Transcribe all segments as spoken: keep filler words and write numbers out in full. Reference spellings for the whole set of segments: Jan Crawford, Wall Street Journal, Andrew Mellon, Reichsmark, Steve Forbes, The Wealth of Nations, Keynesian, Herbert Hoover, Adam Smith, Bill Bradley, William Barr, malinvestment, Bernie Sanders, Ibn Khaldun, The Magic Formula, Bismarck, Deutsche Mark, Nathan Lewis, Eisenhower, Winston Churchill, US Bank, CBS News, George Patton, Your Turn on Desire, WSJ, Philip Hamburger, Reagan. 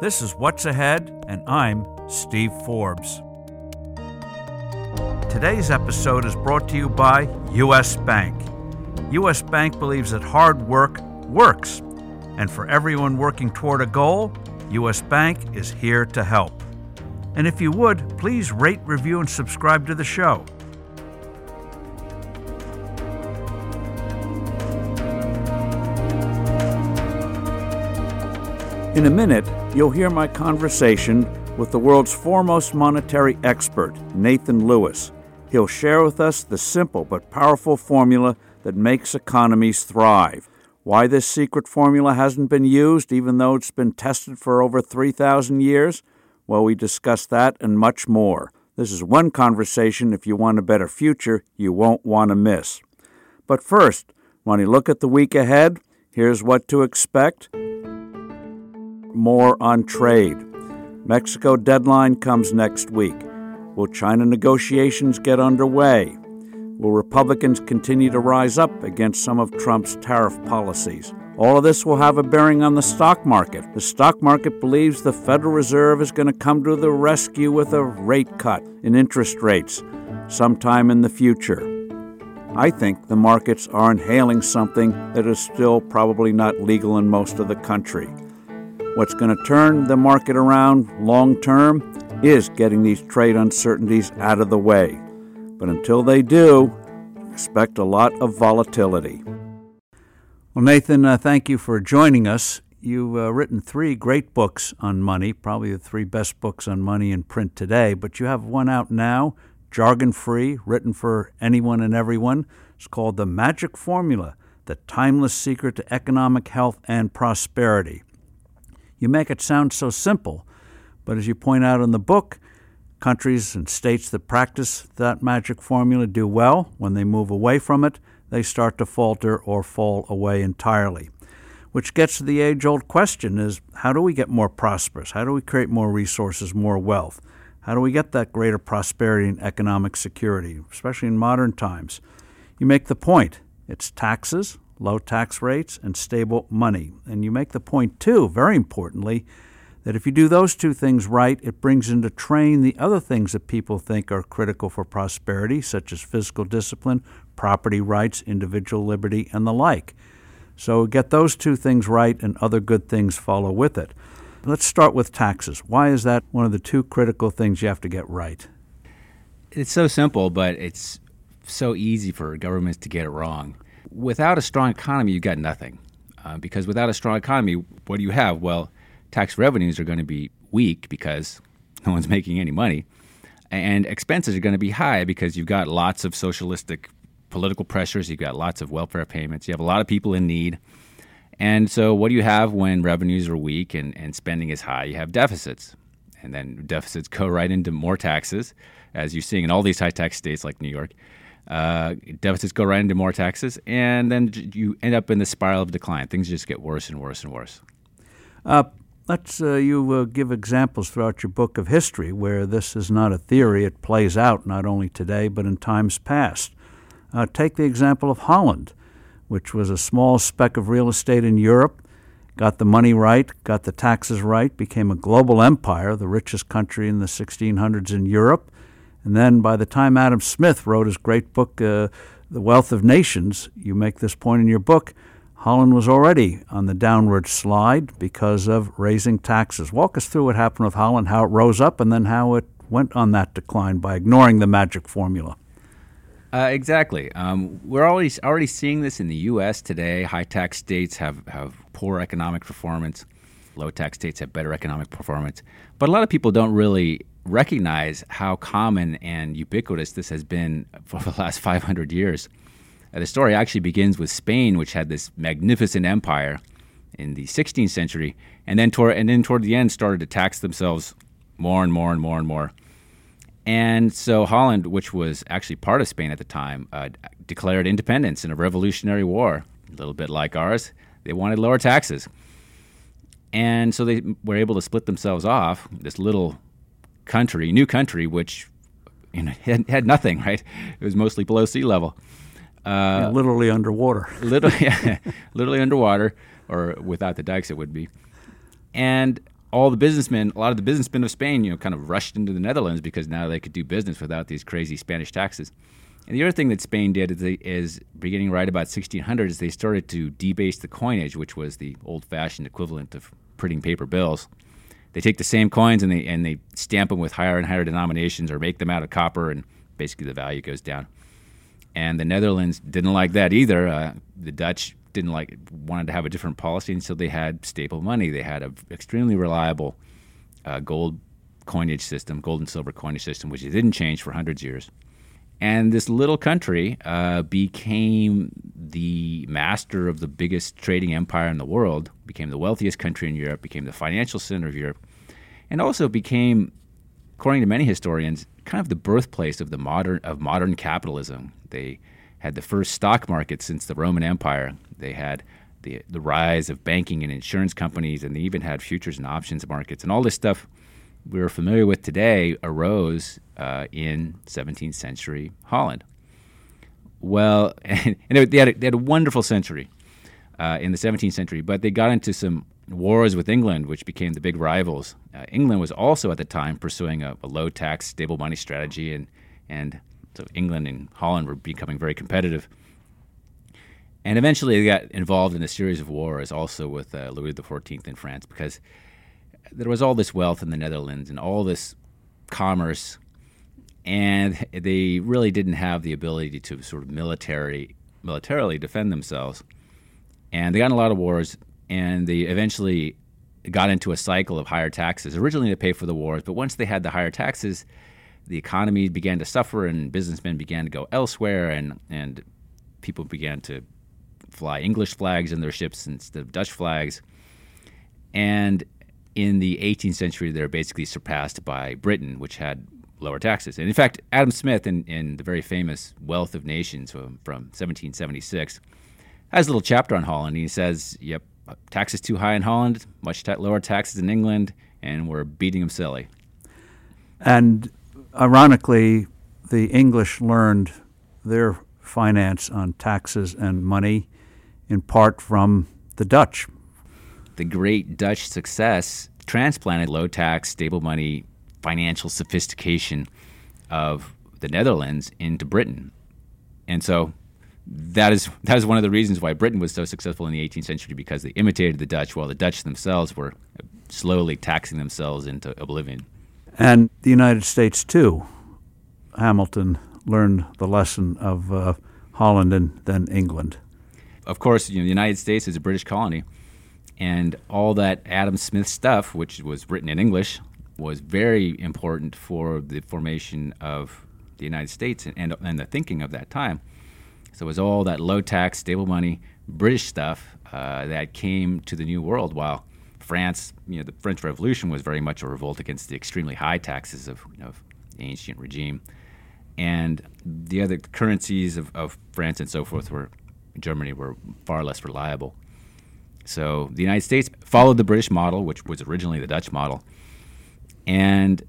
This is What's Ahead, and I'm Steve Forbes. Today's episode is brought to you by U S Bank. U S Bank believes that hard work works, and for everyone working toward a goal, U S Bank is here to help. And if you would, please rate, review, and subscribe to the show. In a minute, you'll hear my conversation with the world's foremost monetary expert, Nathan Lewis. He'll share with us the simple but powerful formula that makes economies thrive, why this secret formula hasn't been used even though it's been tested for over three thousand years. Well, we discuss that and much more. This is one conversation, if you want a better future, you won't want to miss. But first, when you look at the week ahead, here's what to expect. More on trade. Mexico deadline comes next week. Will China negotiations get underway? Will Republicans continue to rise up against some of Trump's tariff policies? All of this will have a bearing on the stock market. The stock market believes the Federal Reserve is going to come to the rescue with a rate cut in interest rates sometime in the future. I think the markets are inhaling something that is still probably not legal in most of the country. What's going to turn the market around long term is getting these trade uncertainties out of the way. But until they do, expect a lot of volatility. Well, Nathan, uh, thank you for joining us. You've uh, written three great books on money, probably the three best books on money in print today, but you have one out now, jargon-free, written for anyone and everyone. It's called The Magic Formula, The Timeless Secret to Economic Health and Prosperity. You make it sound so simple, but as you point out in the book, countries and states that practice that magic formula do well. When they move away from it, they start to falter or fall away entirely, which gets to the age-old question is, how do we get more prosperous? How do we create more resources, more wealth? How do we get that greater prosperity and economic security, especially in modern times? You make the point, it's taxes, low tax rates, and stable money. And you make the point, too, very importantly, that if you do those two things right, it brings into train the other things that people think are critical for prosperity, such as fiscal discipline, property rights, individual liberty, and the like. So get those two things right, and other good things follow with it. Let's start with taxes. Why is that one of the two critical things you have to get right? It's so simple, but it's so easy for governments to get it wrong. Without a strong economy, you've got nothing. Uh, because without a strong economy, what do you have? Well, tax revenues are going to be weak because no one's making any money. And expenses are going to be high because you've got lots of socialistic political pressures. You've got lots of welfare payments. You have a lot of people in need. And so what do you have when revenues are weak and, and spending is high? You have deficits. And then deficits go right into more taxes, as you're seeing in all these high-tax states like New York. Uh, deficits go right into more taxes, and then you end up in the spiral of decline. Things just get worse and worse and worse. Uh, let's uh, you uh, give examples throughout your book of history where this is not a theory. It plays out not only today but in times past. Uh, take the example of Holland, which was a small speck of real estate in Europe, got the money right, got the taxes right, became a global empire, the richest country in the sixteen hundreds in Europe. And then by the time Adam Smith wrote his great book, uh, The Wealth of Nations, you make this point in your book, Holland was already on the downward slide because of raising taxes. Walk us through what happened with Holland, how it rose up, and then how it went on that decline by ignoring the magic formula. Uh, exactly. Um, we're already, already seeing this in the U S today. High-tax states have, have poor economic performance. Low-tax states have better economic performance. But a lot of people don't really recognize how common and ubiquitous this has been for the last five hundred years. Uh, the story actually begins with Spain, which had this magnificent empire in the sixteenth century, and then toward, and then toward the end started to tax themselves more and more and more and more. And so Holland, which was actually part of Spain at the time, uh, declared independence in a revolutionary war, a little bit like ours. They wanted lower taxes. And so they were able to split themselves off, this little country, new country, which you know, had, had nothing, right? It was mostly below sea level. Uh, yeah, literally underwater. literally, yeah, literally underwater, or without the dikes it would be. And all the businessmen, a lot of the businessmen of Spain, you know, kind of rushed into the Netherlands because now they could do business without these crazy Spanish taxes. And the other thing that Spain did is, they, is beginning right about sixteen hundred, is they started to debase the coinage, which was the old-fashioned equivalent of printing paper bills. They take the same coins and they and they stamp them with higher and higher denominations, or make them out of copper, and basically the value goes down. And the Netherlands didn't like that either. Uh, the Dutch didn't like it, wanted to have a different policy, and so they had staple money. They had an extremely reliable uh, gold coinage system, gold and silver coinage system, which didn't change for hundreds of years. And this little country uh, became the master of the biggest trading empire in the world, became the wealthiest country in Europe, became the financial center of Europe, and also became, according to many historians, kind of the birthplace of the modern of modern capitalism. They had the first stock market since the Roman Empire. They had the the rise of banking and insurance companies, and they even had futures and options markets, and all this stuff we're familiar with today arose uh, in seventeenth century Holland. Well, and, and they, had a, they had a wonderful century uh, in the seventeenth century, but they got into some wars with England, which became the big rivals. Uh, England was also at the time pursuing a, a low-tax, stable money strategy, and, and so England and Holland were becoming very competitive. And eventually they got involved in a series of wars also with uh, Louis the fourteenth in France, because there was all this wealth in the Netherlands and all this commerce, and they really didn't have the ability to sort of military, militarily defend themselves. And they got in a lot of wars, and they eventually got into a cycle of higher taxes, originally to pay for the wars. But once they had the higher taxes, the economy began to suffer, and businessmen began to go elsewhere, and, and people began to fly English flags in their ships instead of Dutch flags. And in the eighteenth century, they're basically surpassed by Britain, which had lower taxes. And in fact, Adam Smith, in, in the very famous Wealth of Nations from, from seventeen seventy-six, has a little chapter on Holland. He says, yep, taxes too high in Holland, much ta- lower taxes in England, and we're beating them silly. And ironically, the English learned their finance on taxes and money in part from the Dutch. The great Dutch success transplanted low-tax, stable money, financial sophistication of the Netherlands into Britain. And so that is that is one of the reasons why Britain was so successful in the eighteenth century, because they imitated the Dutch while the Dutch themselves were slowly taxing themselves into oblivion. And the United States, too. Hamilton learned the lesson of uh, Holland and then England. Of course, you know, the United States is a British colony. And all that Adam Smith stuff, which was written in English, was very important for the formation of the United States and, and, and the thinking of that time. So it was all that low-tax, stable money, British stuff uh, that came to the New World, while France, you know, the French Revolution was very much a revolt against the extremely high taxes of, you know, of the ancient regime. And the other currencies of, of France and so forth were, Germany, were far less reliable. So the United States followed the British model, which was originally the Dutch model, and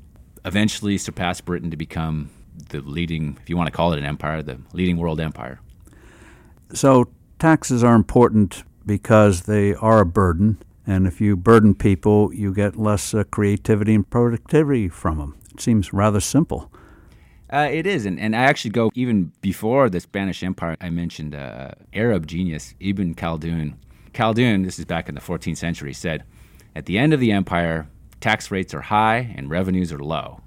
eventually surpassed Britain to become the leading, if you want to call it an empire, the leading world empire. So taxes are important because they are a burden, and if you burden people, you get less uh, creativity and productivity from them. It seems rather simple. Uh, it is, and, and I actually go even before the Spanish Empire. I mentioned uh, Arab genius Ibn Khaldun. Khaldun, this is back in the fourteenth century, said, at the end of the empire, tax rates are high and revenues are low.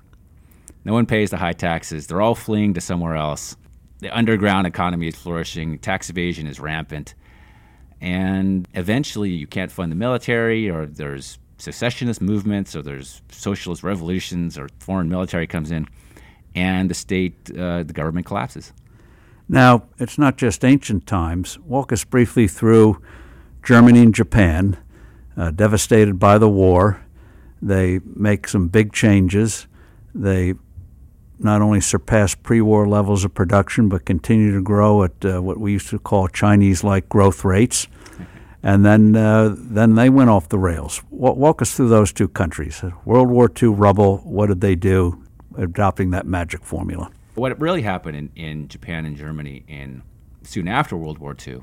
No one pays the high taxes. They're all fleeing to somewhere else. The underground economy is flourishing. Tax evasion is rampant. And eventually you can't fund the military, or there's secessionist movements, or there's socialist revolutions, or foreign military comes in, and the state, uh, the government collapses. Now, it's not just ancient times. Walk us briefly through Germany and Japan, uh, devastated by the war. They make some big changes. They not only surpass pre-war levels of production, but continue to grow at uh, what we used to call Chinese-like growth rates. And then uh, then they went off the rails. W- walk us through those two countries. World War Two rubble, what did they do, adopting that magic formula? What really happened in, in Japan and Germany in soon after World War Two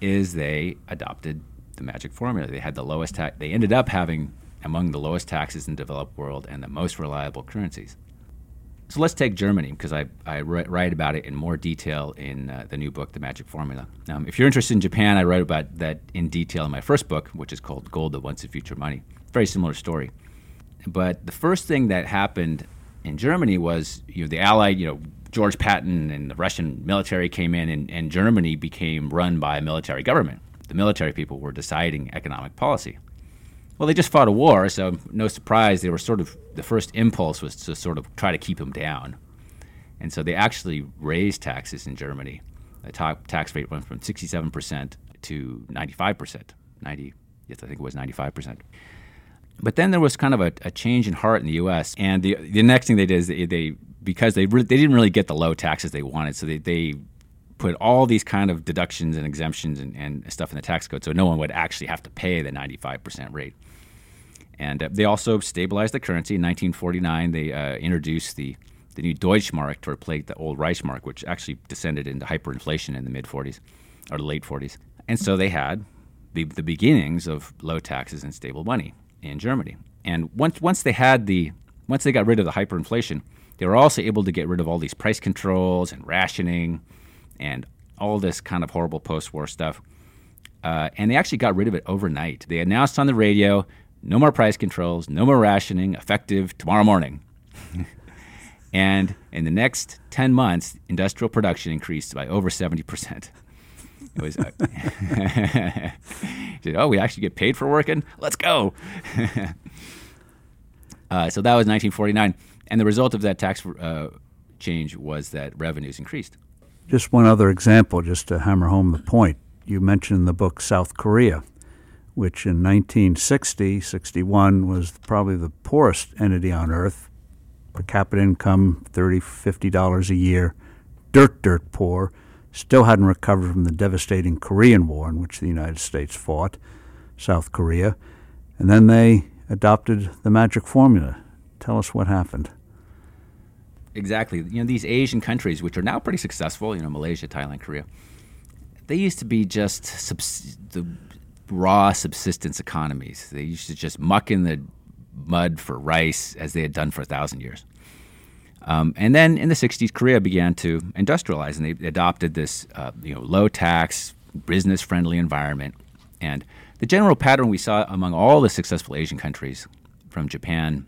is they adopted the magic formula. They had the lowest tax. They ended up having among the lowest taxes in the developed world and the most reliable currencies. So let's take Germany, because I, I write about it in more detail in uh, the new book, The Magic Formula. Um, if you're interested in Japan, I write about that in detail in my first book, which is called Gold That Once and Future Money. Very similar story. But the first thing that happened in Germany was, you know, the Allied, you know, George Patton and the Russian military came in, and, and Germany became run by a military government. The military people were deciding economic policy. Well, they just fought a war, so no surprise, they were sort of, the first impulse was to sort of try to keep them down. And so they actually raised taxes in Germany. The top tax rate went from sixty-seven percent to ninety-five percent. ninety, yes, I think it was ninety-five percent. But then there was kind of a, a change in heart in the U S, and the the next thing they did is they, they because they re- they didn't really get the low taxes they wanted, so they, they put all these kind of deductions and exemptions and, and stuff in the tax code, so no one would actually have to pay the ninety-five percent rate. And uh, they also stabilized the currency. In nineteen forty-nine, they uh, introduced the, the new Deutsche Mark to replace the old Reichsmark, which actually descended into hyperinflation in the mid-forties or the late forties. And so they had the, the beginnings of low taxes and stable money in Germany. And once once they had the once they got rid of the hyperinflation, they were also able to get rid of all these price controls and rationing and all this kind of horrible post-war stuff. Uh, and they actually got rid of it overnight. They announced on the radio, no more price controls, no more rationing, effective tomorrow morning. And in the next ten months, industrial production increased by over seventy percent. It was, uh, said, oh, we actually get paid for working? Let's go. uh, so that was nineteen forty-nine. And the result of that tax uh, change was that revenues increased. Just one other example, just to hammer home the point. You mentioned the book South Korea, which in nineteen sixty, sixty-one was probably the poorest entity on earth. Per capita income, thirty dollars, fifty dollars a year, dirt, dirt poor. Still hadn't recovered from the devastating Korean War in which the United States fought South Korea. And then they adopted the magic formula. Tell us what happened. Exactly. You know, these Asian countries, which are now pretty successful, you know, Malaysia, Thailand, Korea, they used to be just subs- the raw subsistence economies. They used to just muck in the mud for rice as they had done for a thousand years. Um, and then in the sixties, Korea began to industrialize, and they adopted this uh, you know, low-tax, business-friendly environment. And the general pattern we saw among all the successful Asian countries, from Japan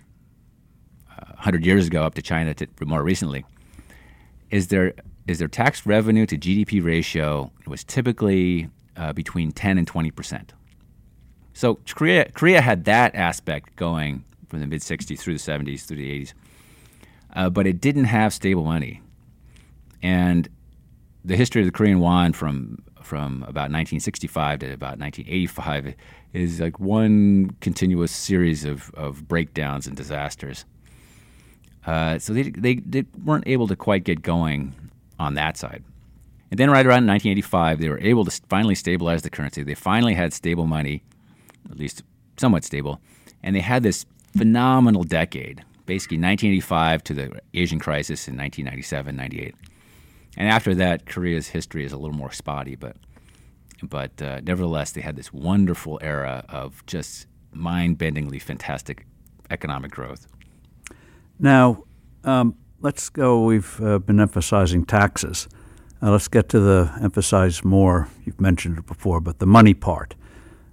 uh, one hundred years ago up to China to more recently, is their, is their tax revenue to G D P ratio was typically uh, between ten and twenty percent. So Korea, Korea had that aspect going from the mid-sixties through the seventies, through the eighties. Uh, but it didn't have stable money. And the history of the Korean won from from about nineteen sixty-five to about nineteen eighty-five is like one continuous series of, of breakdowns and disasters. Uh, so they, they they weren't able to quite get going on that side. And then right around nineteen eighty-five, they were able to finally stabilize the currency. They finally had stable money, at least somewhat stable, and they had this phenomenal decade. Basically nineteen eighty-five to the Asian crisis in nineteen ninety-seven, ninety-eight. And after that, Korea's history is a little more spotty, but but uh, nevertheless, they had this wonderful era of just mind-bendingly fantastic economic growth. Now, um, let's go. We've uh, been emphasizing taxes. Uh, let's get to the emphasize more. You've mentioned it before, but the money part.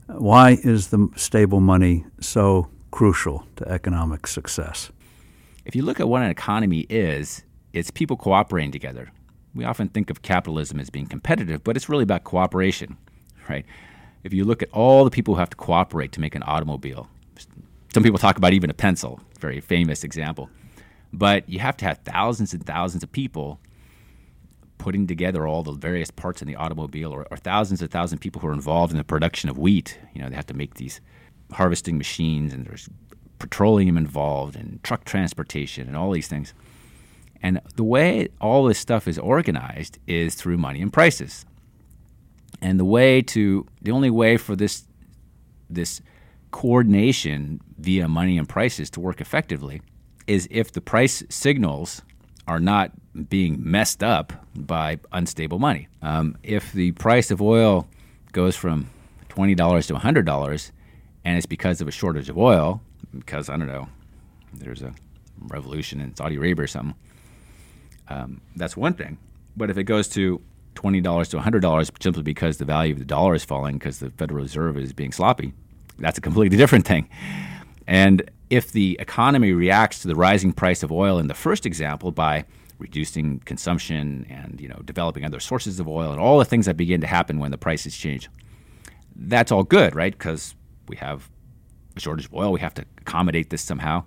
Why is the stable money so crucial to economic success? If you look at what an economy is, it's people cooperating together. We often think of capitalism as being competitive, but it's really about cooperation, right? If you look at all the people who have to cooperate to make an automobile, some people talk about even a pencil, very famous example, but you have to have thousands and thousands of people putting together all the various parts in the automobile, or, or thousands and thousands of people who are involved in the production of wheat. You know, they have to make these harvesting machines, and there's petroleum involved and truck transportation and all these things. And the way all this stuff is organized is through money and prices. And the way to the only way for this this coordination via money and prices to work effectively is if the price signals are not being messed up by unstable money. Um, if the price of oil goes from twenty dollars to one hundred dollars, and it's because of a shortage of oil, because, I don't know, there's a revolution in Saudi Arabia or something. Um, that's one thing. But if it goes to twenty dollars to one hundred dollars simply because the value of the dollar is falling because the Federal Reserve is being sloppy, that's a completely different thing. And if the economy reacts to the rising price of oil in the first example by reducing consumption and, you know, developing other sources of oil and all the things that begin to happen when the prices change, that's all good, right? Because we have a shortage of oil. We have to accommodate this somehow,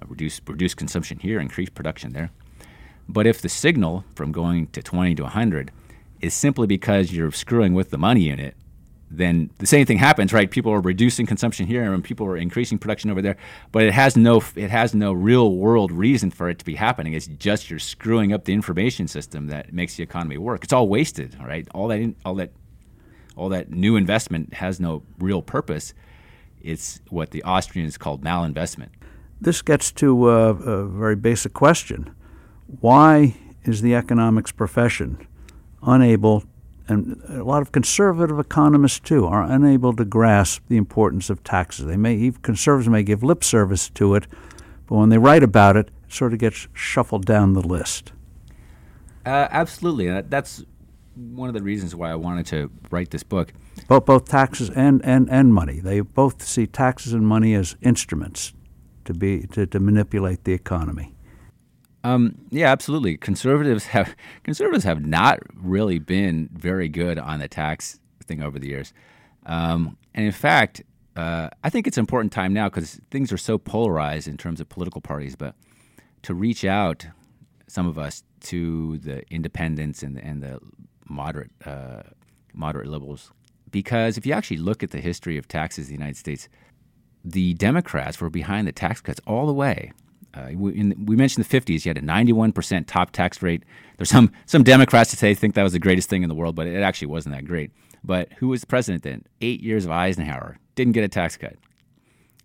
uh, reduce reduce consumption here, increase production there. But if the signal from going to twenty to one hundred is simply because you're screwing with the money unit, then the same thing happens, right? People are reducing consumption here and people are increasing production over there, but it has no it has no real world reason for it to be happening. It's just you're screwing up the information system that makes the economy work. It's all wasted, right? All that in, all that all that new investment has no real purpose. It's what the Austrians called malinvestment. This gets to a, a very basic question. Why is the economics profession unable, and a lot of conservative economists, too, are unable to grasp the importance of taxes? They may, even conservatives may give lip service to it, but when they write about it, it sort of gets shuffled down the list. Uh, absolutely. That's one of the reasons why I wanted to write this book. Both, both taxes and, and, and money. They both see taxes and money as instruments to be to, to manipulate the economy. Um, yeah, absolutely. Conservatives have conservatives have not really been very good on the tax thing over the years. Um, and in fact, uh, I think it's an important time now because things are so polarized in terms of political parties, but to reach out, some of us, to the independents and, and the moderate, uh, moderate liberals. Because if you actually look at the history of taxes in the United States, the Democrats were behind the tax cuts all the way. Uh, we, in, we mentioned the fifties. You had a ninety-one percent top tax rate. There's some some Democrats today think that was the greatest thing in the world, but it actually wasn't that great. But who was the president then? Eight years of Eisenhower. Didn't get a tax cut.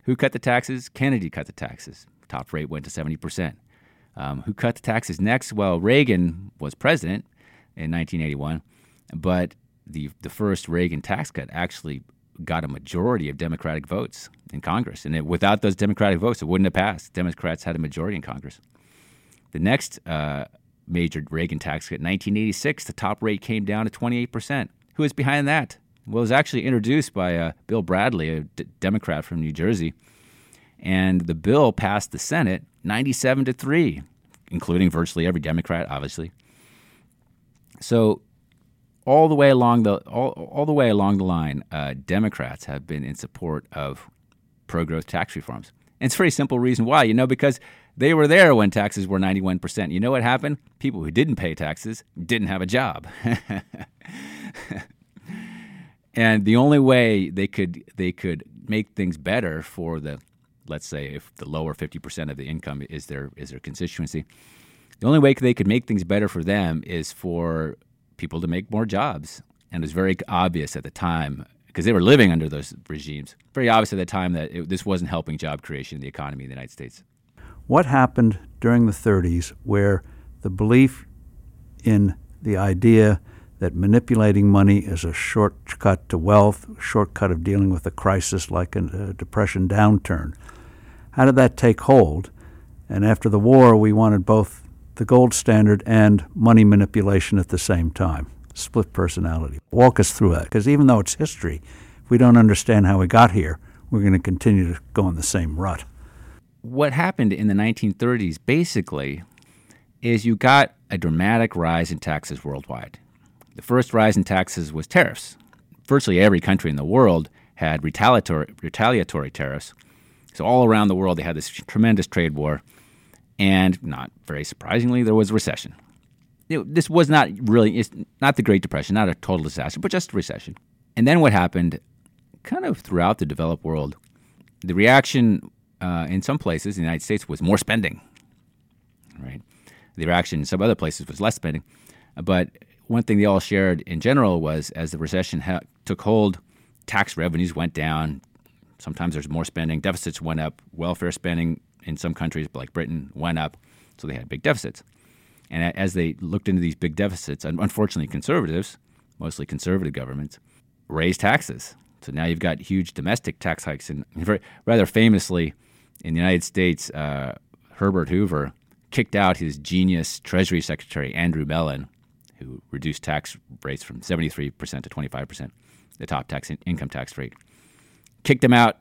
Who cut the taxes? Kennedy cut the taxes. Top rate went to seventy percent. Um, who cut the taxes next? Well, Reagan was president in nineteen eighty-one, but the the first Reagan tax cut actually got a majority of Democratic votes in Congress. And it, without those Democratic votes, it wouldn't have passed. Democrats had a majority in Congress. The next uh, major Reagan tax cut, nineteen eighty-six, the top rate came down to twenty-eight percent. Who was behind that? Well, it was actually introduced by uh, Bill Bradley, a d- Democrat from New Jersey. And the bill passed the Senate ninety-seven to three, including virtually every Democrat, obviously. So all the way along the all, all the way along the line, uh, Democrats have been in support of pro-growth tax reforms. And it's a very simple reason why, you know, because they were there when taxes were ninety-one percent. You know what happened? People who didn't pay taxes didn't have a job. And the only way they could they could make things better for the, let's say, if the lower fifty percent of the income is their is their constituency, the only way they could make things better for them is for people to make more jobs. And it was very obvious at the time, because they were living under those regimes, very obvious at the time that it, this wasn't helping job creation in the economy of the United States. What happened during the thirties where the belief in the idea that manipulating money is a shortcut to wealth, shortcut of dealing with a crisis like a, a depression downturn, how did that take hold? And after the war, we wanted both the gold standard and money manipulation at the same time, split personality. Walk us through that, because even though it's history, if we don't understand how we got here, we're going to continue to go in the same rut. What happened in the nineteen thirties, basically, is you got a dramatic rise in taxes worldwide. The first rise in taxes was tariffs. Virtually every country in the world had retaliatory, retaliatory tariffs. So all around the world, they had this tremendous trade war. And not very surprisingly, there was a recession. It, this was not really, it's not the Great Depression, not a total disaster, but just a recession. And then what happened kind of throughout the developed world, the reaction uh, in some places in the United States was more spending, right? The reaction in some other places was less spending. But one thing they all shared in general was as the recession ha- took hold, tax revenues went down. Sometimes there's more spending, deficits went up, welfare spending in some countries, like Britain, went up, so they had big deficits. And as they looked into these big deficits, unfortunately conservatives, mostly conservative governments, raised taxes. So now you've got huge domestic tax hikes. And rather famously, in the United States, uh, Herbert Hoover kicked out his genius Treasury Secretary, Andrew Mellon, who reduced tax rates from seventy-three percent to twenty-five percent, the top tax in- income tax rate. Kicked him out,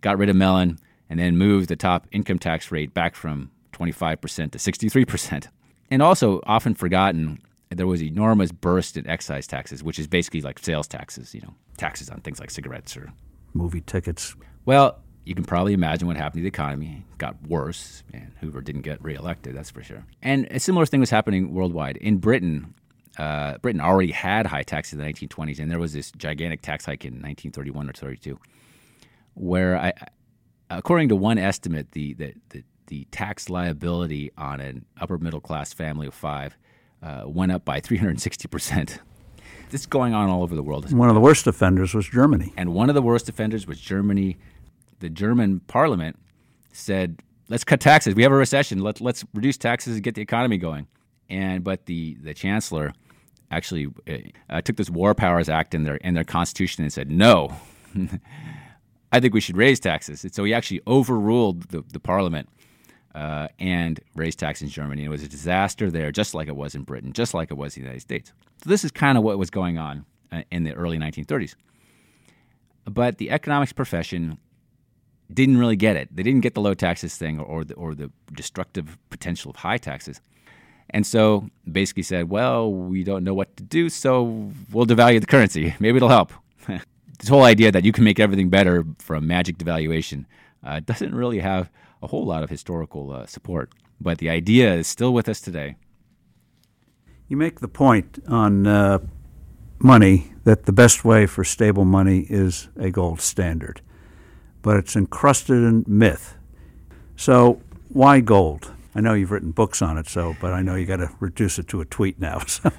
got rid of Mellon, and then moved the top income tax rate back from twenty-five percent to sixty-three percent. And also, often forgotten, there was an enormous burst in excise taxes, which is basically like sales taxes, you know, taxes on things like cigarettes or movie tickets. Well, you can probably imagine what happened to the economy. It got worse, and Hoover didn't get reelected, that's for sure. And a similar thing was happening worldwide. In Britain, uh, Britain already had high taxes in the nineteen twenties, and there was this gigantic tax hike in nineteen thirty-one or thirty-two, where, I, according to one estimate, the the, the the tax liability on an upper-middle-class family of five uh, went up by three hundred sixty percent. This is going on all over the world. One of the worst offenders was Germany. And one of the worst offenders was Germany. The German parliament said, let's cut taxes. We have a recession. Let, let's reduce taxes and get the economy going. And But the, the chancellor actually uh, took this War Powers Act in their, in their constitution and said, no, I think we should raise taxes. And so he actually overruled the, the parliament. Uh, and raised tax in Germany. It was a disaster there, just like it was in Britain, just like it was in the United States. So this is kind of what was going on uh, in the early nineteen thirties. But the economics profession didn't really get it. They didn't get the low taxes thing or, or, the, or the destructive potential of high taxes. And so basically said, well, we don't know what to do, so we'll devalue the currency. Maybe it'll help. This whole idea that you can make everything better from magic devaluation uh, doesn't really have a whole lot of historical uh, support. But the idea is still with us today. You make the point on uh, money that the best way for stable money is a gold standard. But it's encrusted in myth. So why gold? I know you've written books on it, so but I know you got to reduce it to a tweet now. So.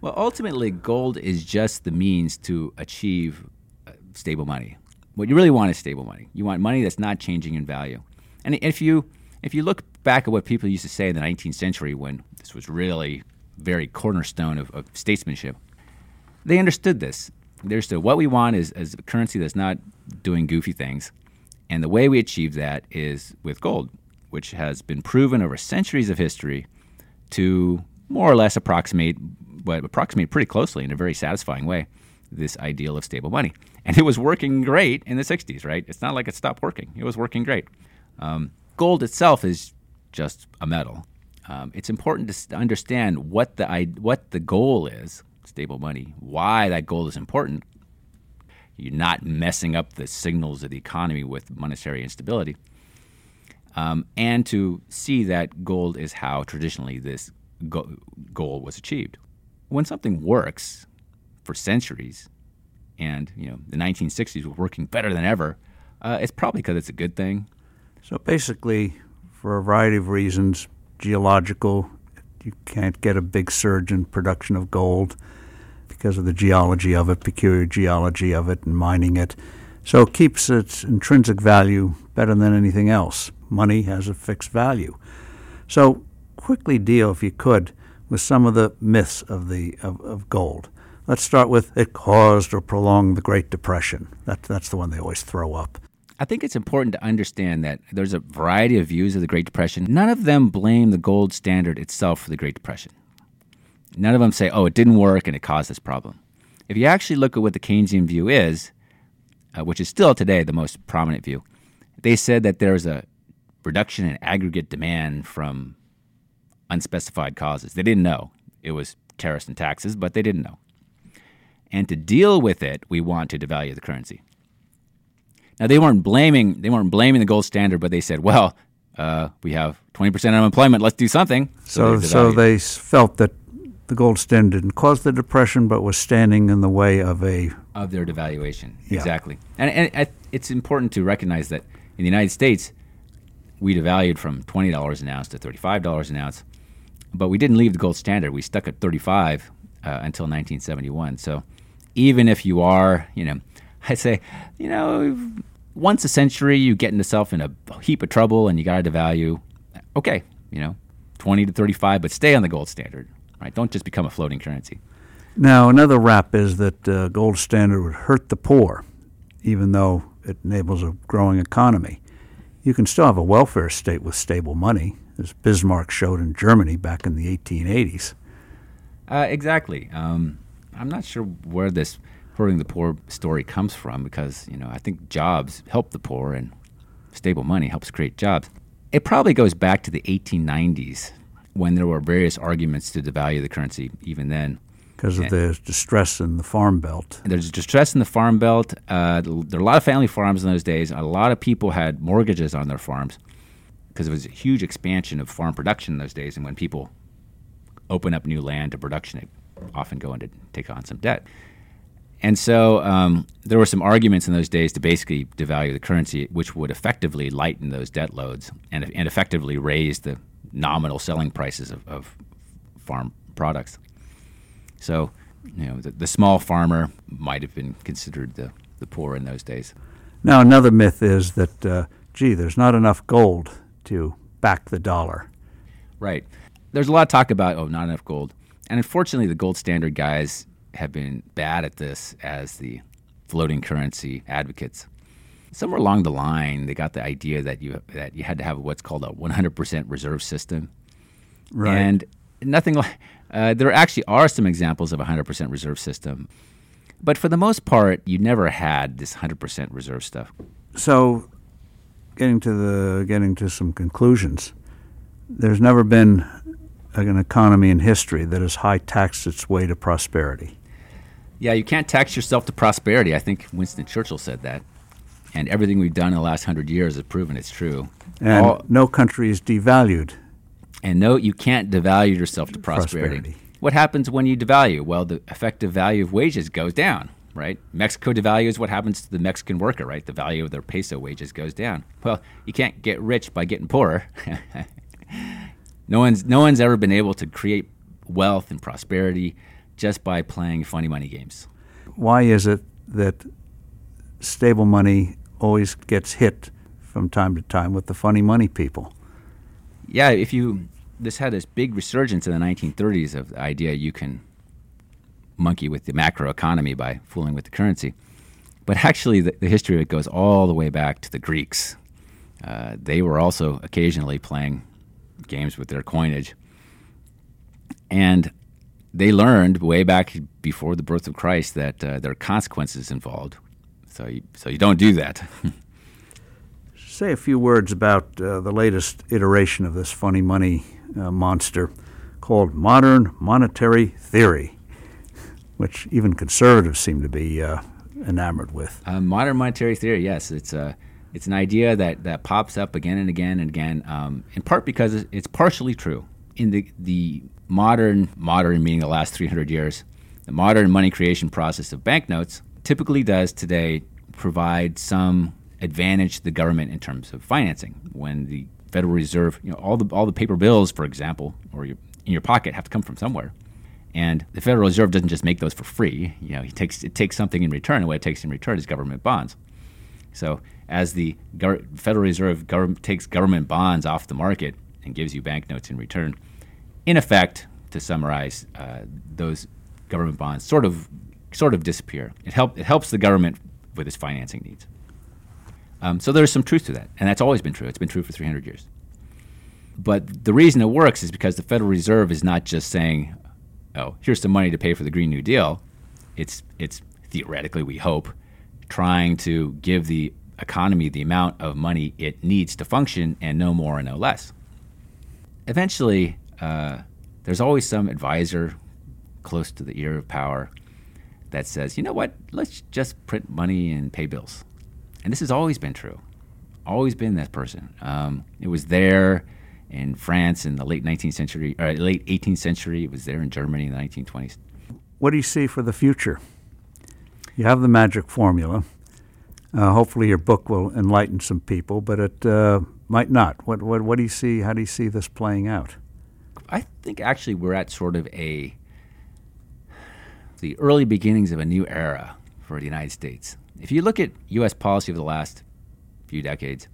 Well, ultimately, gold is just the means to achieve uh, stable money. What you really want is stable money. You want money that's not changing in value. And if you if you look back at what people used to say in the nineteenth century when this was really very cornerstone of, of statesmanship, they understood this. They understood what we want is, is a currency that's not doing goofy things. And the way we achieve that is with gold, which has been proven over centuries of history to more or less approximate, but approximate pretty closely in a very satisfying way, this ideal of stable money. And it was working great in the sixties, right? It's not like it stopped working. It was working great. Um, gold itself is just a metal. Um, it's important to understand what the what the goal is, stable money, why that goal is important. You're not messing up the signals of the economy with monetary instability. Um, and to see that gold is how traditionally this go- goal was achieved. When something works for centuries, and you know the nineteen sixties were working better than ever, uh, it's probably because it's a good thing. So basically, for a variety of reasons, geological, you can't get a big surge in production of gold because of the geology of it, peculiar geology of it, and mining it. So it keeps its intrinsic value better than anything else. Money has a fixed value. So quickly deal, if you could, with some of the myths of the of, of gold. Let's start with it caused or prolonged the Great Depression. That, that's the one they always throw up. I think it's important to understand that there's a variety of views of the Great Depression. None of them blame the gold standard itself for the Great Depression. None of them say, oh, it didn't work and it caused this problem. If you actually look at what the Keynesian view is, uh, which is still today the most prominent view, they said that there's a reduction in aggregate demand from unspecified causes. They didn't know. It was tariffs and taxes, but they didn't know. And to deal with it, we want to devalue the currency. Now they weren't blaming they weren't blaming the gold standard, but they said, "Well, uh, we have twenty percent unemployment. Let's do something." So, so, they, so they felt that the gold standard didn't cause the depression, but was standing in the way of a of their devaluation. Yeah. Exactly, and, and it's important to recognize that in the United States, we devalued from twenty dollars an ounce to thirty-five dollars an ounce, but we didn't leave the gold standard. We stuck at thirty-five uh, until nineteen seventy-one. So. Even if you are, you know, I say, you know, once a century you get yourself in a heap of trouble and you got to devalue, okay, you know, twenty to thirty-five, but stay on the gold standard, right? Don't just become a floating currency. Now, another rap is that uh, gold standard would hurt the poor, even though it enables a growing economy. You can still have a welfare state with stable money, as Bismarck showed in Germany back in the eighteen eighties. Uh, exactly. Um, I'm not sure where this hurting the poor story comes from, because, you know, I think jobs help the poor and stable money helps create jobs. It probably goes back to the eighteen nineties when there were various arguments to devalue the currency even then. Because of the distress in the Farm Belt. There's distress in the Farm Belt. Uh, there were a lot of family farms in those days. A lot of people had mortgages on their farms because there was a huge expansion of farm production in those days. And when people open up new land to production, they often go in to take on some debt. And so um, there were some arguments in those days to basically devalue the currency, which would effectively lighten those debt loads and, and effectively raise the nominal selling prices of, of farm products. So, you know, the, the small farmer might have been considered the, the poor in those days. Now, another myth is that, uh, gee, there's not enough gold to back the dollar. Right. There's a lot of talk about, oh, not enough gold. And unfortunately, the gold standard guys have been bad at this as the floating currency advocates. Somewhere along the line, they got the idea that you that you had to have what's called a one hundred percent reserve system. Right. And nothing like, uh, there actually are some examples of a one hundred percent reserve system, but for the most part, you never had this one hundred percent reserve stuff. So getting to the getting to some conclusions, there's never been an economy in history that has high taxed its way to prosperity. Yeah, you can't tax yourself to prosperity. I think Winston Churchill said that. And everything we've done in the last hundred years has proven it's true. And All, no country is devalued. And no, you can't devalue yourself to prosperity. prosperity. What happens when you devalue? Well, the effective value of wages goes down, right? Mexico devalues. What happens to the Mexican worker, right? The value of their peso wages goes down. Well, you can't get rich by getting poorer. No one's no one's ever been able to create wealth and prosperity just by playing funny money games. Why is it that stable money always gets hit from time to time with the funny money people? Yeah, if you this had this big resurgence in the nineteen thirties of the idea you can monkey with the macroeconomy by fooling with the currency. But actually, the, the history of it goes all the way back to the Greeks. Uh, they were also occasionally playing games with their coinage. And they learned way back before the birth of Christ that uh, there are consequences involved. So you, so you don't do that. Say a few words about uh, the latest iteration of this funny money uh, monster called modern monetary theory, which even conservatives seem to be uh, enamored with. Uh, modern monetary theory, yes. It's a uh, It's an idea that, that pops up again and again and again, um, in part because it's partially true. In the the modern, modern meaning the last three hundred years, the modern money creation process of banknotes typically does today provide some advantage to the government in terms of financing. When the Federal Reserve, you know, all the all the paper bills, for example, or your, in your pocket have to come from somewhere. And the Federal Reserve doesn't just make those for free. You know, he takes it takes something in return, and what it takes in return is government bonds. So as the Federal Reserve government takes government bonds off the market and gives you banknotes in return, in effect, to summarize, uh, those government bonds sort of sort of disappear. It, help, it helps the government with its financing needs. Um, so there's some truth to that, and that's always been true. It's been true for three hundred years. But the reason it works is because the Federal Reserve is not just saying, oh, here's some money to pay for the Green New Deal. It's, it's theoretically, we hope, trying to give the economy the amount of money it needs to function and no more and no less. Eventually, uh, there's always some advisor close to the ear of power that says, you know what, let's just print money and pay bills. And this has always been true, always been that person. Um, it was there in France in the late nineteenth century, or late eighteenth century. It was there in Germany in the nineteen twenties. What do you see for the future? You have the magic formula. Uh, hopefully your book will enlighten some people, but it uh, might not. What, what what do you see? How do you see this playing out? I think actually we're at sort of a the early beginnings of a new era for the United States. If you look at U S policy over the last few decades,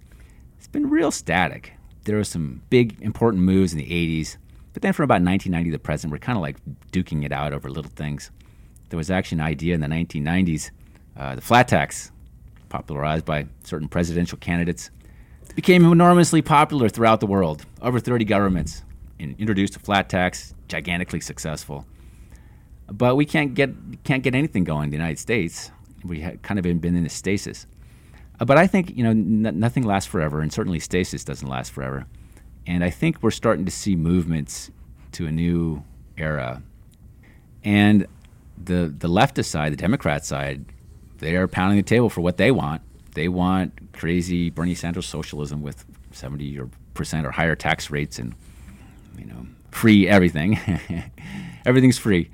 it's been real static. There were some big important moves in the eighties, but then from about nineteen ninety to the present, we're kind of like duking it out over little things. There was actually an idea in the nineteen nineties, uh, the flat tax, popularized by certain presidential candidates. It became enormously popular throughout the world, over thirty governments, and introduced a flat tax, gigantically successful. But we can't get can't get anything going in the United States. We had kind of been in a stasis. Uh, but I think you know n- nothing lasts forever, and certainly stasis doesn't last forever. And I think we're starting to see movements to a new era. And the the leftist side, the Democrat side, they are pounding the table for what they want. They want crazy Bernie Sanders socialism with seventy or percent or higher tax rates and you know free everything. Everything's free.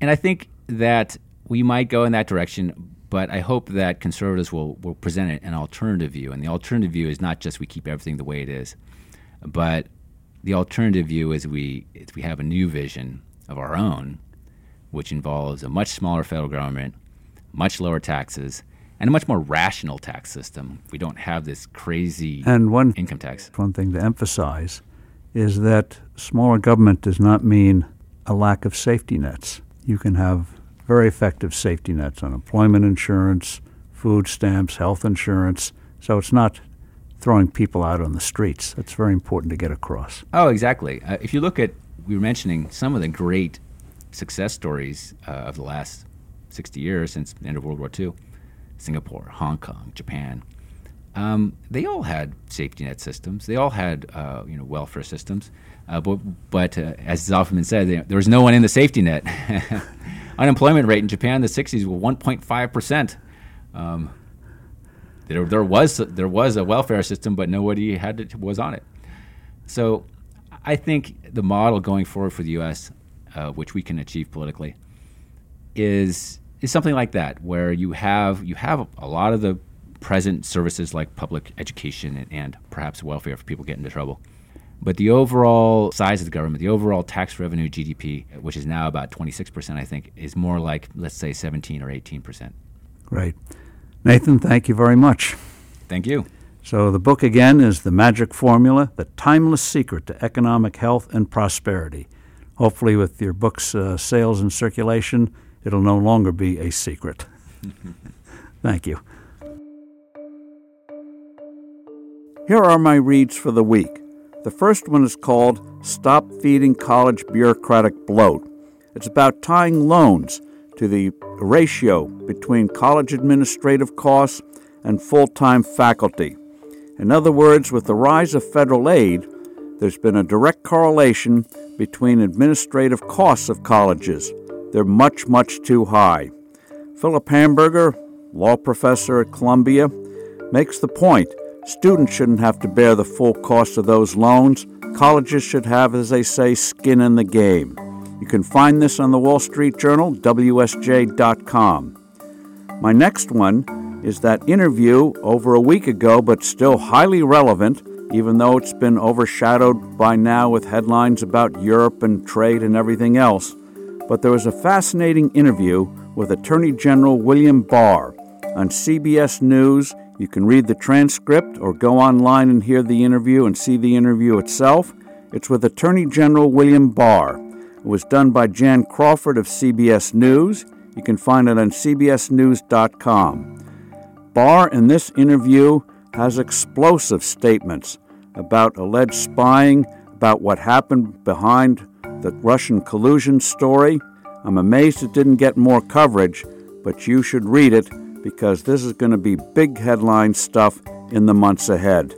And I think that we might go in that direction, but I hope that conservatives will, will present an alternative view. And the alternative view is not just we keep everything the way it is, but the alternative view is we we have a new vision of our own, which involves a much smaller federal government, much lower taxes, and a much more rational tax system. We don't have this crazy and one, income tax. One thing to emphasize is that smaller government does not mean a lack of safety nets. You can have very effective safety nets, unemployment insurance, food stamps, health insurance. So it's not throwing people out on the streets. That's very important to get across. Oh, exactly. Uh, if you look at, we were mentioning some of the great success stories uh, of the last sixty years since the end of World War Two, Singapore, Hong Kong, Japan, um, they all had safety net systems. They all had uh, you know welfare systems. Uh, but but uh, as Zofferman said, you know, there was no one in the safety net. Unemployment rate in Japan in the sixties was one point five percent. Um, there, there was there was a welfare system, but nobody had it, was on it. So I think the model going forward for the U S, uh, which we can achieve politically, is is something like that, where you have you have a lot of the present services like public education and, and perhaps welfare if people get into trouble. But the overall size of the government, the overall tax revenue G D P, which is now about twenty-six percent, I think, is more like, let's say, seventeen or eighteen percent. Great. Nathan, thank you very much. Thank you. So the book, again, is The Magic Formula, The Timeless Secret to Economic Health and Prosperity. Hopefully with your book's uh, sales and circulation, it'll no longer be a secret. Thank you. Here are my reads for the week. The first one is called Stop Feeding College Bureaucratic Bloat. It's about tying loans to the ratio between college administrative costs and full-time faculty. In other words, with the rise of federal aid, there's been a direct correlation between administrative costs of colleges. They're much, much too high. Philip Hamburger, law professor at Columbia, makes the point students shouldn't have to bear the full cost of those loans. Colleges should have, as they say, skin in the game. You can find this on the Wall Street Journal, W S J dot com. My next one is that interview over a week ago, but still highly relevant, even though it's been overshadowed by now with headlines about Europe and trade and everything else. But there was a fascinating interview with Attorney General William Barr on C B S News. You can read the transcript or go online and hear the interview and see the interview itself. It's with Attorney General William Barr. It was done by Jan Crawford of C B S News. You can find it on C B S news dot com. Barr, in this interview, has explosive statements about alleged spying, about what happened behind the Russian collusion story. I'm amazed it didn't get more coverage, but you should read it, because this is going to be big headline stuff in the months ahead.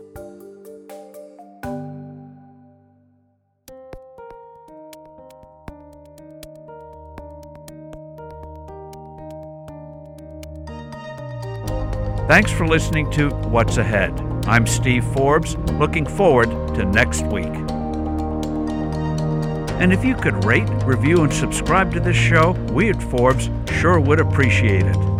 Thanks for listening to What's Ahead. I'm Steve Forbes, looking forward to next week. And if you could rate, review, and subscribe to this show, we at Forbes sure would appreciate it.